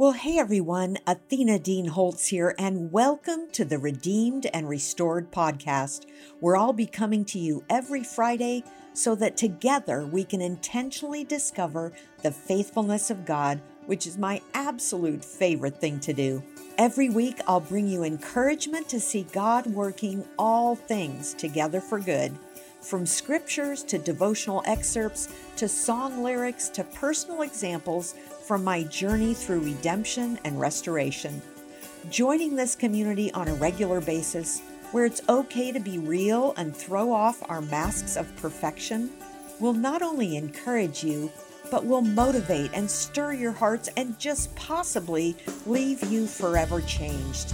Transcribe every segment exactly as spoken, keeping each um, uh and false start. Well, hey everyone, Athena Dean Holtz here, and welcome to the Redeemed and Restored podcast, where I'll be coming to you every Friday so that together we can intentionally discover the faithfulness of God, which is my absolute favorite thing to do. Every week, I'll bring you encouragement to see God working all things together for good, from scriptures to devotional excerpts to song lyrics to personal examples from my journey through redemption and restoration. Joining this community on a regular basis, where it's okay to be real and throw off our masks of perfection, will not only encourage you, but will motivate and stir your hearts and just possibly leave you forever changed.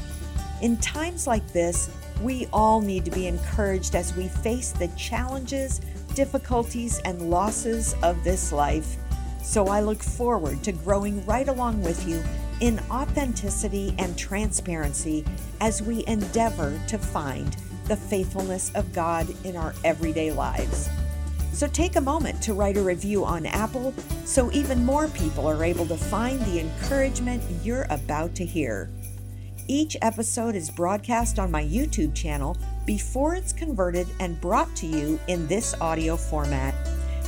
In times like this, we all need to be encouraged as we face the challenges, difficulties, and losses of this life. So I look forward to growing right along with you in authenticity and transparency as we endeavor to find the faithfulness of God in our everyday lives. So take a moment to write a review on Apple so even more people are able to find the encouragement you're about to hear. Each episode is broadcast on my YouTube channel before it's converted and brought to you in this audio format.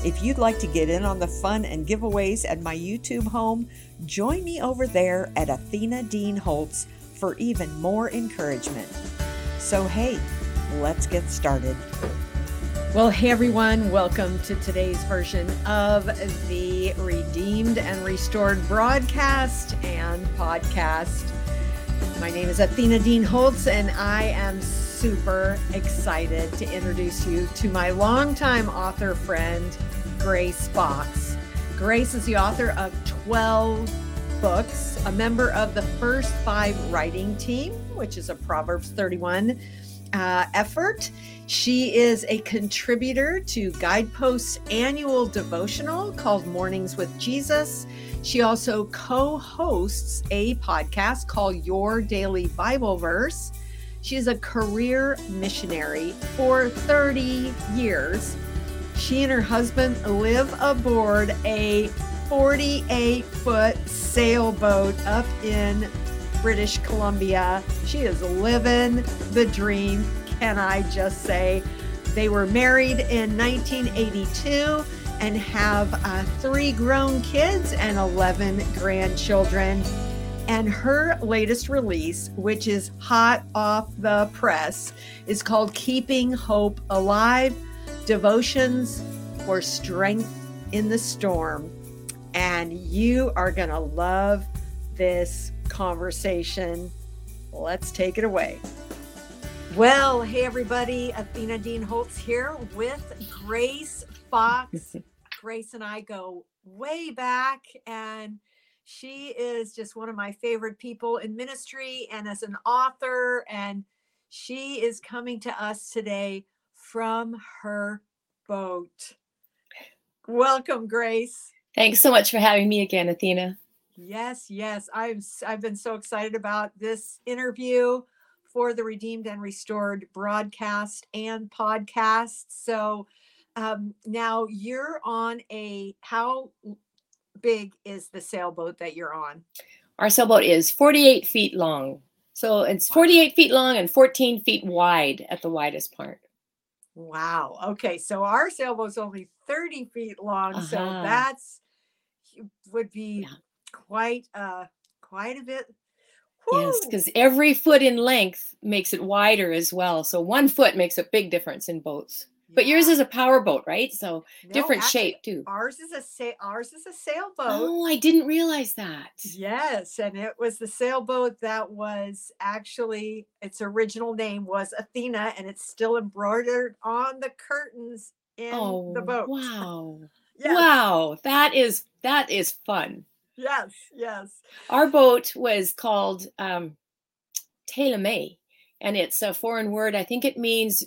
If you'd like to get in on the fun and giveaways at my YouTube home, join me over there at Athena Dean Holtz for even more encouragement. So hey, let's get started. Well, hey everyone, welcome to today's version of the Redeemed and Restored broadcast and podcast. My name is Athena Dean Holtz, and I am super excited to introduce you to my longtime author friend, Grace Fox. Grace is the author of twelve books, a member of the First Five writing team, which is a Proverbs thirty-one uh, effort. She is a contributor to Guidepost annual devotional called Mornings with Jesus. She also co-hosts a podcast called Your Daily Bible Verse. She is a career missionary for thirty years. She and her husband live aboard a forty-eight foot sailboat up in British Columbia. She is living the dream. Can I just say, they were married in nineteen eighty-two and have uh, three grown kids and eleven grandchildren. And her latest release, which is hot off the press, is called Keeping Hope Alive, Devotions for Strength in the Storm. And you are going to love this conversation. Let's take it away. Well, hey everybody, Athena Dean Holtz here with Grace Fox. Grace and I go way back, and she is just one of my favorite people in ministry and as an author, and she is coming to us today from her boat. Welcome, Grace. Thanks so much for having me again, Athena. Yes, yes. I'm, I've been so excited about this interview for the Redeemed and Restored broadcast and podcast. So um, now you're on a, how big is the sailboat that you're on? Our sailboat is forty-eight feet long. So it's forty-eight feet long and fourteen feet wide at the widest part. Wow. Okay. So our sailboat's only thirty feet long. Uh-huh. So that's, would be yeah. quite, uh, quite a bit. Woo! Yes, because every foot in length makes it wider as well. So one foot makes a big difference in boats. Yeah. But yours is a power boat, right? So no, different actually, shape too. Ours is a sa- ours is a sailboat. Oh, I didn't realize that. Yes, and it was the sailboat that was actually, its original name was Athena, and it's still embroidered on the curtains in oh, the boat. Wow! Yes. Wow, that is that is fun. Yes, yes. Our boat was called um, Telemay, and it's a foreign word. I think it means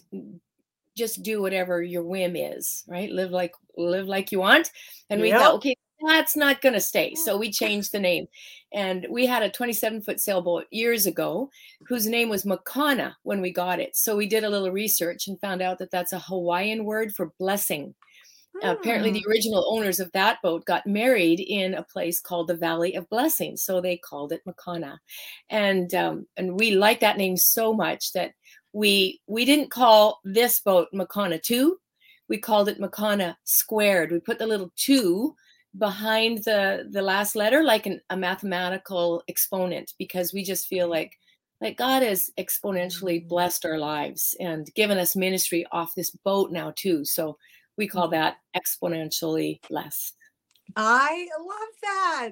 just do whatever your whim is, right? Live like live like you want. And we yep. thought, okay, that's not going to stay. So we changed the name. And we had a twenty-seven foot sailboat years ago whose name was Makana when we got it. So we did a little research and found out that that's a Hawaiian word for blessing. Mm. Apparently, the original owners of that boat got married in a place called the Valley of Blessings, so they called it Makana. And um, and we like that name so much that we we didn't call this boat Makana two. We called it Makana squared. We put the little two behind the, the last letter, like an, a mathematical exponent, because we just feel like like God has exponentially blessed our lives and given us ministry off this boat now too. So we call that exponentially blessed. I love that.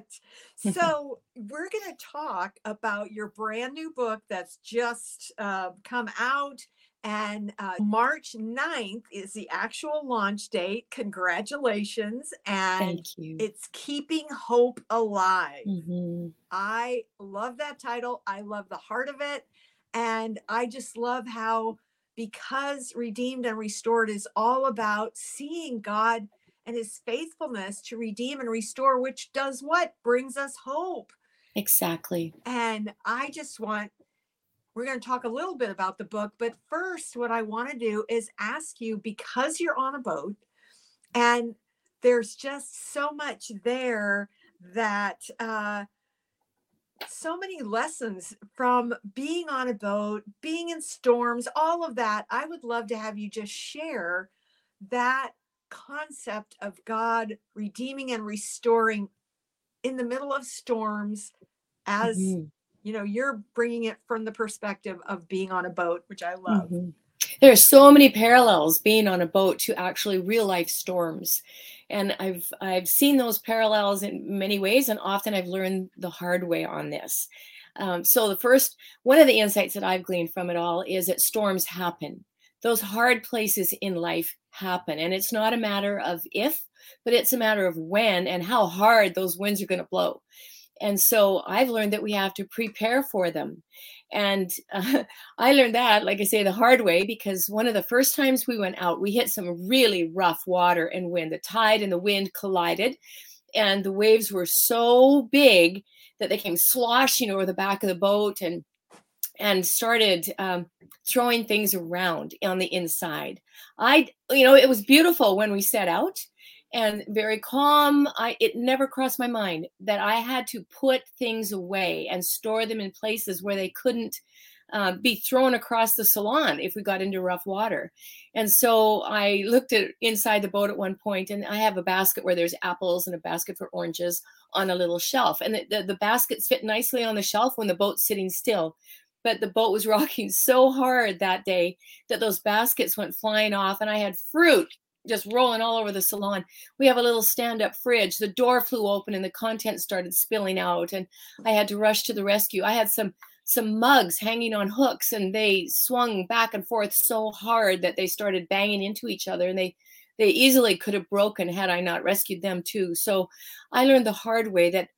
So we're going to talk about your brand new book that's just uh, come out. And uh, March ninth is the actual launch date. Congratulations. And thank you. It's Keeping Hope Alive. Mm-hmm. I love that title. I love the heart of it. And I just love how, because Redeemed and Restored is all about seeing God and his faithfulness to redeem and restore, which does what? Brings us hope. Exactly. And I just want We're going to talk a little bit about the book, but first, what I want to do is ask you, because you're on a boat and there's just so much there that uh, so many lessons from being on a boat, being in storms, all of that. I would love to have you just share that concept of God redeeming and restoring in the middle of storms as mm-hmm. You know, you're bringing it from the perspective of being on a boat, which I love. Mm-hmm. There are so many parallels being on a boat to actually real life storms. And I've I've seen those parallels in many ways. And often I've learned the hard way on this. Um, so the first, one of the insights that I've gleaned from it all is that storms happen. Those hard places in life happen. And it's not a matter of if, but it's a matter of when and how hard those winds are going to blow. And so I've learned that we have to prepare for them. And uh, I learned that, like I say, the hard way, because one of the first times we went out, we hit some really rough water and wind. The tide and the wind collided, and the waves were so big that they came sloshing over the back of the boat and and started um, throwing things around on the inside. I, you know, it was beautiful when we set out. And very calm. I, it never crossed my mind that I had to put things away and store them in places where they couldn't uh, be thrown across the salon if we got into rough water. And so I looked at inside the boat at one point, and I have a basket where there's apples and a basket for oranges on a little shelf. And the, the, the baskets fit nicely on the shelf when the boat's sitting still. But the boat was rocking so hard that day that those baskets went flying off, and I had fruit just rolling all over the salon. We have a little stand-up fridge. The door flew open and the contents started spilling out, and I had to rush to the rescue. I had some some mugs hanging on hooks, and they swung back and forth so hard that they started banging into each other, and they they easily could have broken had I not rescued them too. So I learned the hard way that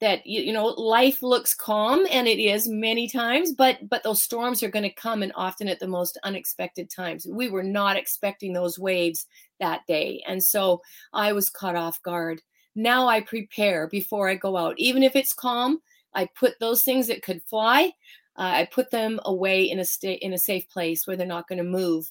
that you, you know life looks calm, and it is many times, but but those storms are going to come, and often at the most unexpected times. We were not expecting those waves that day, and so I was caught off guard. Now I prepare before I go out. Even if it's calm, I put those things that could fly, uh, I put them away in a sta- in a safe place where they're not going to move.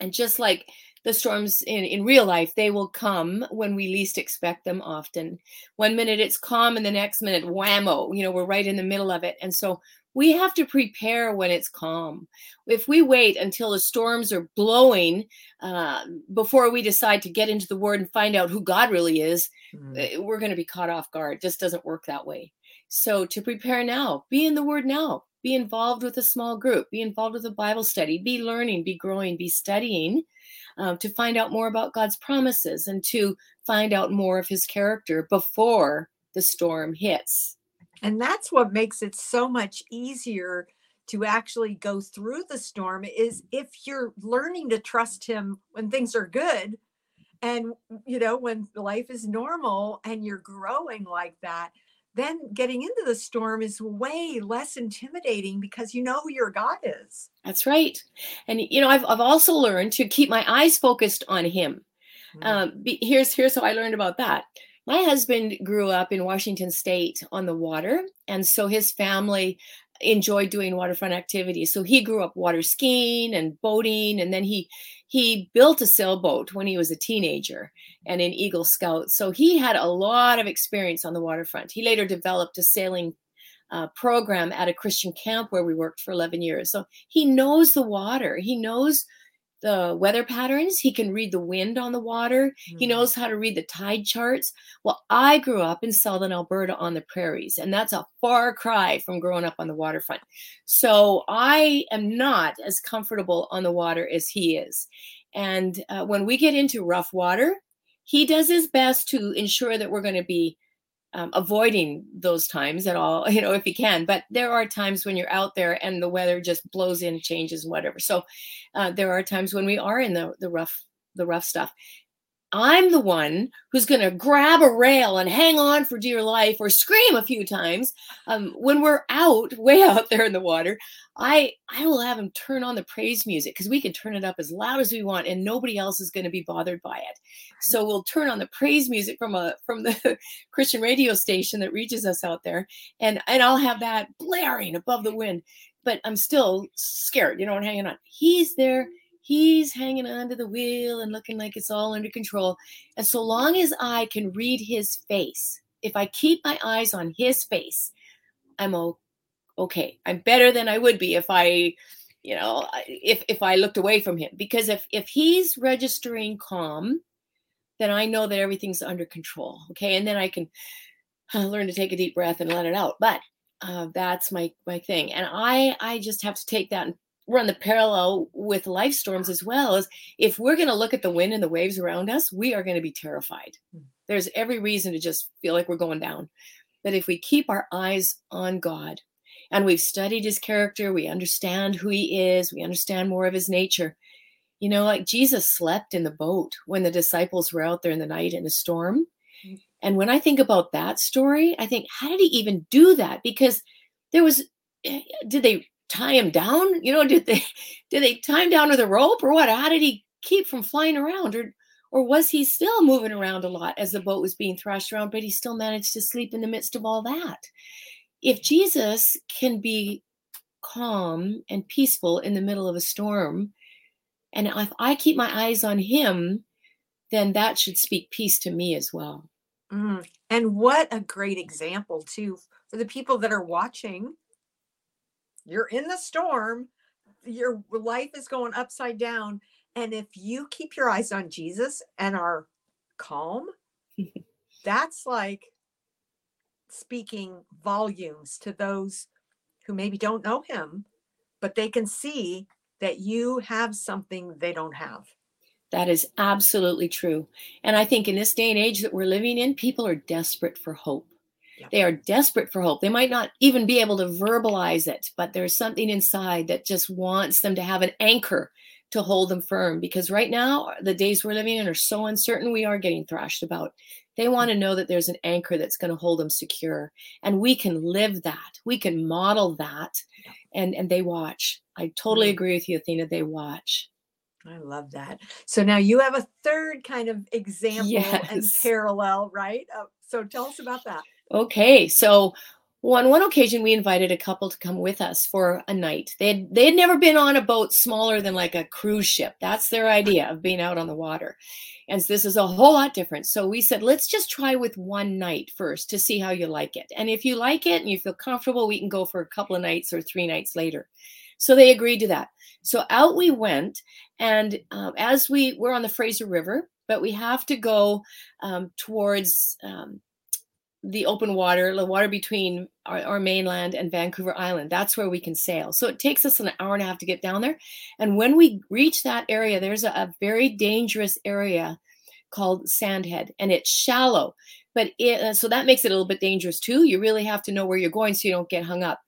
And just like the storms in, in real life, they will come when we least expect them often. One minute it's calm, and the next minute, whammo, you know, we're right in the middle of it. And so we have to prepare when it's calm. If we wait until the storms are blowing uh, before we decide to get into the Word and find out who God really is, mm-hmm. we're going to be caught off guard. It just doesn't work that way. So to prepare now, be in the Word now. Be involved with a small group, be involved with a Bible study, be learning, be growing, be studying uh, to find out more about God's promises and to find out more of his character before the storm hits. And that's what makes it so much easier to actually go through the storm, is if you're learning to trust him when things are good and, you know, when life is normal and you're growing like that. Then getting into the storm is way less intimidating because you know who your God is. That's right. And, you know, I've I've also learned to keep my eyes focused on him. Mm-hmm. Um, be, here's, here's how I learned about that. My husband grew up in Washington State on the water. And so his family enjoyed doing waterfront activities. So he grew up water skiing and boating, and then he he built a sailboat when he was a teenager and an Eagle Scout. So he had a lot of experience on the waterfront. He later developed a sailing uh, program at a Christian camp where we worked for eleven years. So he knows the water. He knows the weather patterns. He can read the wind on the water. Mm-hmm. He knows how to read the tide charts. Well, I grew up in southern Alberta on the prairies, and that's a far cry from growing up on the waterfront. So I am not as comfortable on the water as he is. And uh, when we get into rough water, he does his best to ensure that we're going to be um, avoiding those times at all, you know, if he can. But there are times when you're out there and the weather just blows in, changes, whatever. So uh, there are times when we are in the, the rough, the rough stuff. I'm the one who's going to grab a rail and hang on for dear life or scream a few times. Um, when we're out, way out there in the water, I, I will have him turn on the praise music, because we can turn it up as loud as we want and nobody else is going to be bothered by it. So we'll turn on the praise music from a from the Christian radio station that reaches us out there. And, and I'll have that blaring above the wind. But I'm still scared, you know, I'm hanging on. He's there. He's hanging on to the wheel and looking like it's all under control. And so long as I can read his face, if I keep my eyes on his face, I'm okay. I'm better than I would be if I, you know, if, if I looked away from him. Because if, if he's registering calm, then I know that everything's under control. Okay. And then I can learn to take a deep breath and let it out. But uh, that's my, my thing. And I, I just have to take that and run the parallel with life storms as well. As if we're going to look at the wind and the waves around us, we are going to be terrified. There's every reason to just feel like we're going down. But if we keep our eyes on God and we've studied his character, we understand who he is, we understand more of his nature. You know, like Jesus slept in the boat when the disciples were out there in the night in the storm. And when I think about that story, I think, how did he even do that? Because there was, did they tie him down? You know, did they, did they tie him down with a rope or what? How did he keep from flying around? Or, or was he still moving around a lot as the boat was being thrashed around, but he still managed to sleep in the midst of all that? If Jesus can be calm and peaceful in the middle of a storm, and if I keep my eyes on him, then that should speak peace to me as well. Mm. And what a great example too, for the people that are watching. You're in the storm, your life is going upside down. And if you keep your eyes on Jesus and are calm, that's like speaking volumes to those who maybe don't know him, but they can see that you have something they don't have. That is absolutely true. And I think in this day and age that we're living in, people are desperate for hope. They are desperate for hope. They might not even be able to verbalize it, but there's something inside that just wants them to have an anchor to hold them firm. Because right now, the days we're living in are so uncertain, we are getting thrashed about. They want to know that there's an anchor that's going to hold them secure. And we can live that. We can model that. And, and they watch. I totally agree with you, Athena. They watch. I love that. So now you have a third kind of example yes. and parallel, right? Uh, so tell us about that. Okay, so on one occasion, we invited a couple to come with us for a night. They had, they had never been on a boat smaller than like a cruise ship. That's their idea of being out on the water. And so this is a whole lot different. So we said, let's just try with one night first to see how you like it. And if you like it and you feel comfortable, we can go for a couple of nights or three nights later. So they agreed to that. So out we went. And um, as we were on the Fraser River, but we have to go um, towards... Um, the open water, the water between our, our mainland and Vancouver Island. That's where we can sail. So it takes us an hour and a half to get down there. And when we reach that area, there's a, a very dangerous area called Sandhead, and it's shallow. But it, so that makes it a little bit dangerous too. You really have to know where you're going so you don't get hung up.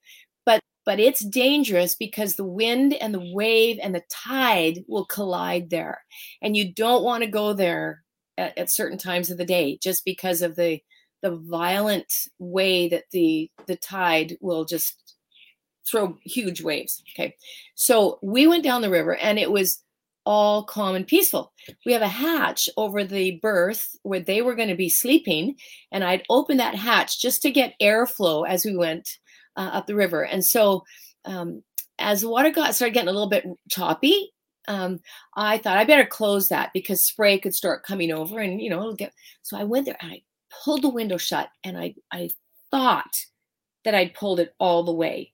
But but it's dangerous because the wind and the wave and the tide will collide there. And you don't want to go there at, at certain times of the day just because of the the violent way that the the tide will just throw huge waves. Okay. So we went down the river and it was all calm and peaceful. We have a hatch over the berth where they were going to be sleeping. And I'd open that hatch just to get airflow as we went uh, up the river. And so um, as the water got started getting a little bit choppy, um, I thought I better close that because spray could start coming over and, you know, it'll get, so I went there and I pulled the window shut and I, I thought that I'd pulled it all the way.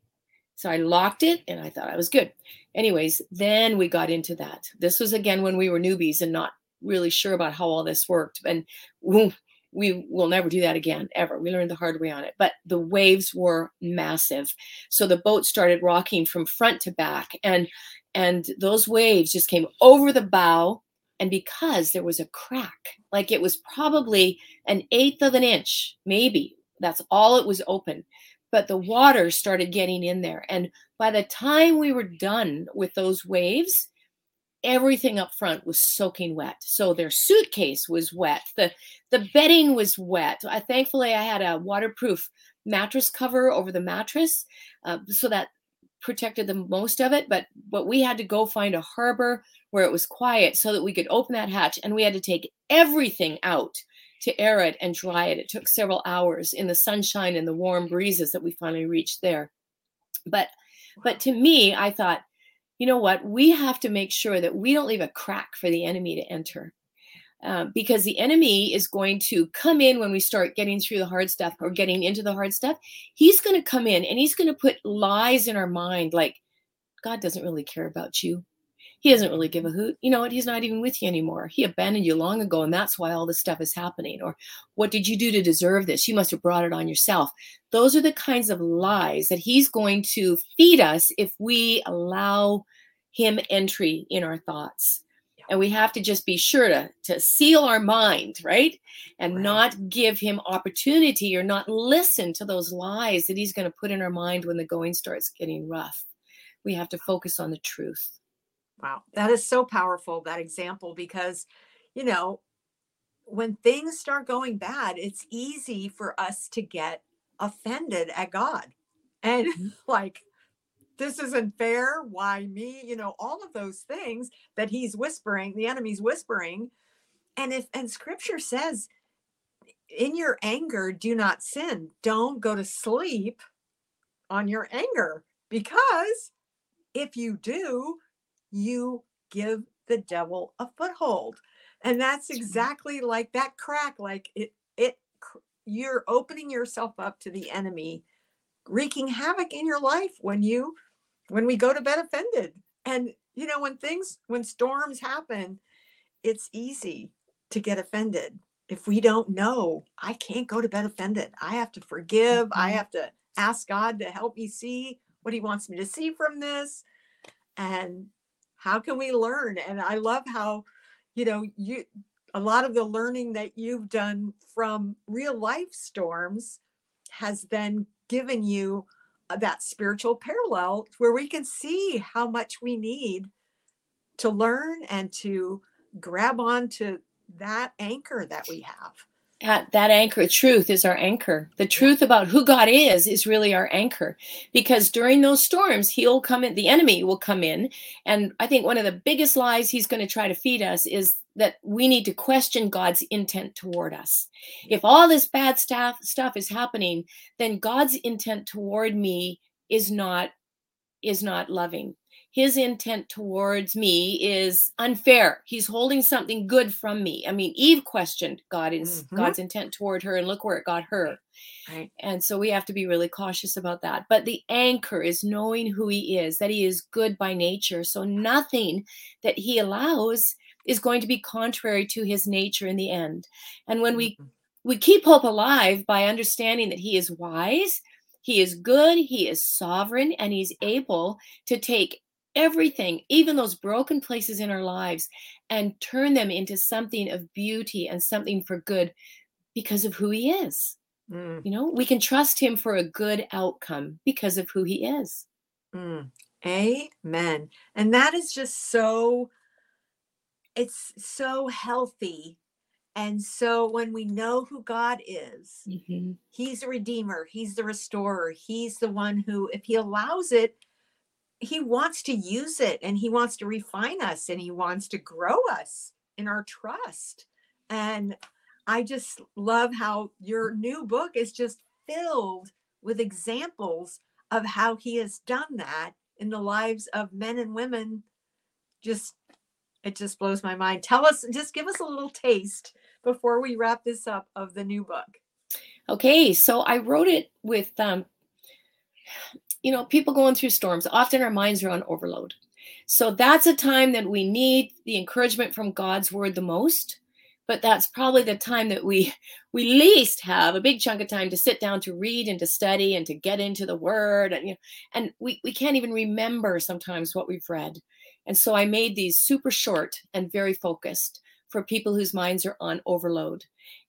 So I locked it and I thought I was good. Anyways, then we got into that. This was again, when we were newbies and not really sure about how all this worked. And we will never do that again, ever. We learned the hard way on it, but the waves were massive. So the boat started rocking from front to back and, and those waves just came over the bow. And because there was a crack, like it was probably an eighth of an inch, maybe that's all it was open. But the water started getting in there. And by the time we were done with those waves, everything up front was soaking wet. So their suitcase was wet. The the bedding was wet. I, thankfully, I had a waterproof mattress cover over the mattress. Uh, so that protected the most of it. But, but we had to go find a harbor where it was quiet so that we could open that hatch. And we had to take everything out to air it and dry it. It took several hours in the sunshine and the warm breezes that we finally reached there. But, but to me, I thought, you know what? We have to make sure that we don't leave a crack for the enemy to enter, uh, because the enemy is going to come in when we start getting through the hard stuff or getting into the hard stuff. He's going to come in and he's going to put lies in our mind. Like, God doesn't really care about you. He doesn't really give a hoot. You know what? He's not even with you anymore. He abandoned you long ago, and that's why all this stuff is happening. Or, what did you do to deserve this? You must have brought it on yourself. Those are the kinds of lies that he's going to feed us if we allow him entry in our thoughts. And we have to just be sure to, to seal our mind, right? And right. Not give him opportunity or not listen to those lies that he's going to put in our mind when the going starts getting rough. We have to focus on the truth. Wow. That is so powerful, that example, because, you know, when things start going bad, it's easy for us to get offended at God and mm-hmm. like, this isn't fair. Why me? You know, all of those things that he's whispering, the enemy's whispering. And if, and scripture says, in your anger, do not sin. Don't go to sleep on your anger, because if you do, you give the devil a foothold. And that's exactly like that crack. Like it, it, you're opening yourself up to the enemy wreaking havoc in your life when you, when we go to bed offended. And, you know, when things, when storms happen, it's easy to get offended. If we don't know, I can't go to bed offended. I have to forgive. Mm-hmm. I have to ask God to help me see what he wants me to see from this. And how can we learn? And I love how, you know, you, a lot of the learning that you've done from real life storms has then given you that spiritual parallel where we can see how much we need to learn and to grab on to that anchor that we have. At that anchor, truth is our anchor. The truth about who God is, is really our anchor, because during those storms, he'll come in, the enemy will come in. And I think one of the biggest lies he's going to try to feed us is that we need to question God's intent toward us. If all this bad stuff, stuff is happening, then God's intent toward me is not, is not loving. His intent towards me is unfair. He's holding something good from me. I mean, Eve questioned God in, mm-hmm. God's intent toward her, and look where it got her. Right. And so we have to be really cautious about that. But the anchor is knowing who he is, that he is good by nature. So nothing that he allows is going to be contrary to his nature in the end. And when we, mm-hmm. we keep hope alive by understanding that he is wise, he is good, he is sovereign, and he's able to take everything, even those broken places in our lives, and turn them into something of beauty and something for good because of who he is. Mm. You know, we can trust him for a good outcome because of who he is. Mm. Amen. And that is just so, it's so healthy. And so when we know who God is, mm-hmm. he's the redeemer, he's the restorer, he's the one who, if he allows it, he wants to use it, and he wants to refine us, and he wants to grow us in our trust. And I just love how your new book is just filled with examples of how he has done that in the lives of men and women. Just, it just blows my mind. Tell us, just give us a little taste before we wrap this up of the new book. Okay, so I wrote it with, um, you know, people going through storms. Often our minds are on overload. So that's a time that we need the encouragement from God's word the most. But that's probably the time that we we least have a big chunk of time to sit down to read and to study and to get into the word. And, you know, and we, we can't even remember sometimes what we've read. And so I made these super short and very focused for people whose minds are on overload.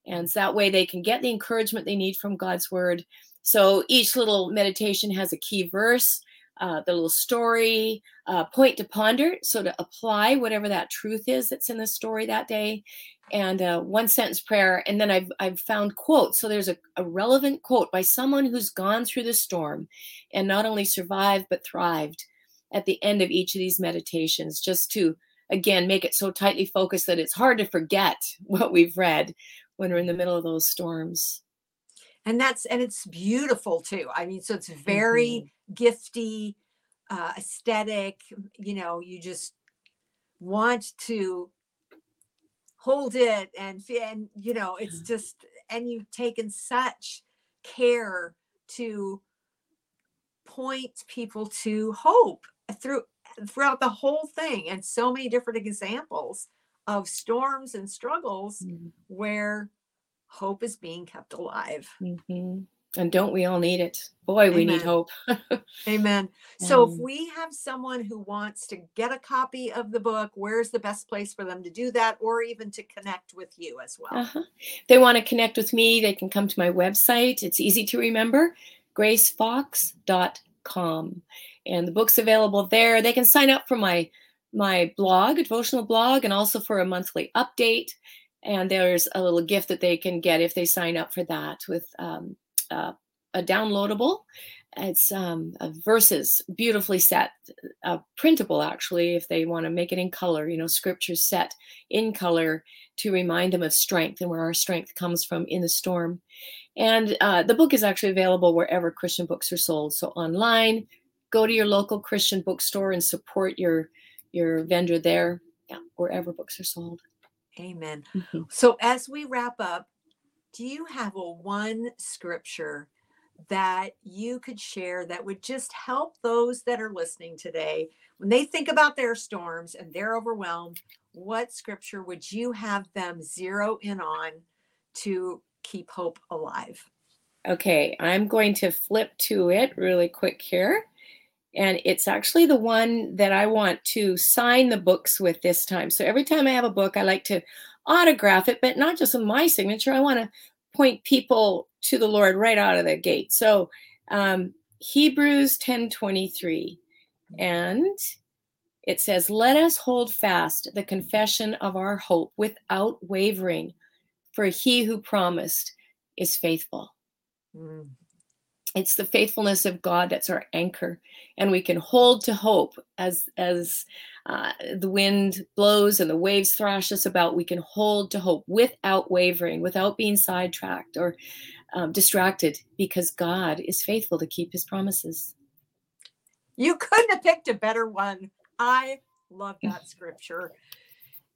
And so that way they can get the encouragement they need from God's word. So each little meditation has a key verse, uh, the little story, uh, point to ponder. So to apply whatever that truth is that's in the story that day. And a one sentence prayer. And then I've, I've found quotes. So there's a, a relevant quote by someone who's gone through the storm and not only survived, but thrived at the end of each of these meditations, just to, again, make it so tightly focused that it's hard to forget what we've read when we're in the middle of those storms. And that's, and it's beautiful too. I mean, so it's very mm-hmm. gifty, uh, aesthetic, you know, you just want to hold it and, and, you know, it's just, and you've taken such care to point people to hope through throughout the whole thing. And so many different examples of storms and struggles mm-hmm. where hope is being kept alive. Mm-hmm. And don't we all need it? Boy, we Amen. Need hope. Amen. So um, if we have someone who wants to get a copy of the book, where's the best place for them to do that, or even to connect with you as well? Uh-huh. If they want to connect with me, they can come to my website. It's easy to remember, grace fox dot com. And the book's available there. They can sign up for my, my blog, a devotional blog, and also for a monthly update. And there's a little gift that they can get if they sign up for that with um, Uh, a downloadable. It's um, a verses beautifully set, uh, printable actually, if they want to make it in color, you know, scriptures set in color to remind them of strength and where our strength comes from in the storm. And uh, the book is actually available wherever Christian books are sold. So online, go to your local Christian bookstore and support your, your vendor there, yeah, wherever books are sold. Amen. Mm-hmm. So as we wrap up, do you have a one scripture that you could share that would just help those that are listening today when they think about their storms and they're overwhelmed? What scripture would you have them zero in on to keep hope alive? Okay, I'm going to flip to it really quick here. And it's actually the one that I want to sign the books with this time. So every time I have a book, I like to autograph it, but not just in my signature. I want to point people to the Lord right out of the gate. So um, Hebrews ten twenty-three, and it says, "Let us hold fast the confession of our hope without wavering, for he who promised is faithful." Mm. It's the faithfulness of God that's our anchor, and we can hold to hope as as uh, the wind blows and the waves thrash us about. We can hold to hope without wavering, without being sidetracked or um, distracted, because God is faithful to keep his promises. You couldn't have picked a better one. I love that scripture.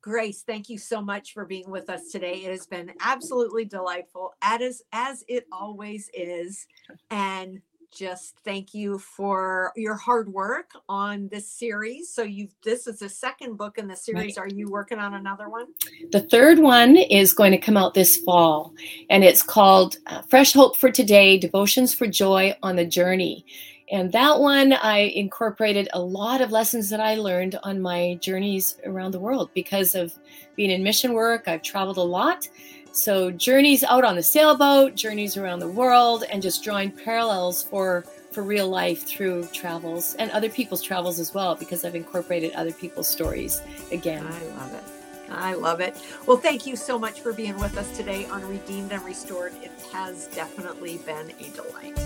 Grace, thank you so much for being with us today. It has been absolutely delightful, as, as it always is. And just thank you for your hard work on this series. So you've this is the second book in the series. Right. Are you working on another one? The third one is going to come out this fall, and it's called uh, Fresh Hope for Today, Devotions for Joy on the Journey. And that one, I incorporated a lot of lessons that I learned on my journeys around the world because of being in mission work. I've traveled a lot. So journeys out on the sailboat, journeys around the world, and just drawing parallels for, for real life through travels and other people's travels as well, because I've incorporated other people's stories again. I love it. I love it. Well, thank you so much for being with us today on Redeemed and Restored. It has definitely been a delight.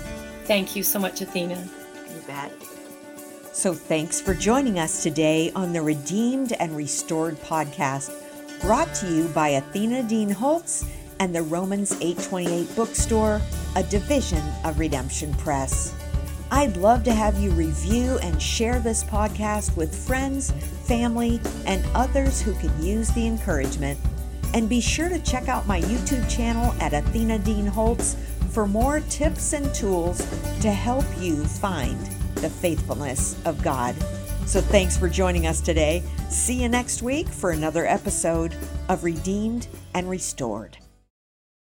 Thank you so much, Athena. You bet. So thanks for joining us today on the Redeemed and Restored podcast, brought to you by Athena Dean Holtz and the Romans eight twenty-eight Bookstore, a division of Redemption Press. I'd love to have you review and share this podcast with friends, family, and others who could use the encouragement. And be sure to check out my YouTube channel at Athena Dean Holtz for more tips and tools to help you find the faithfulness of God. So thanks for joining us today. See you next week for another episode of Redeemed and Restored.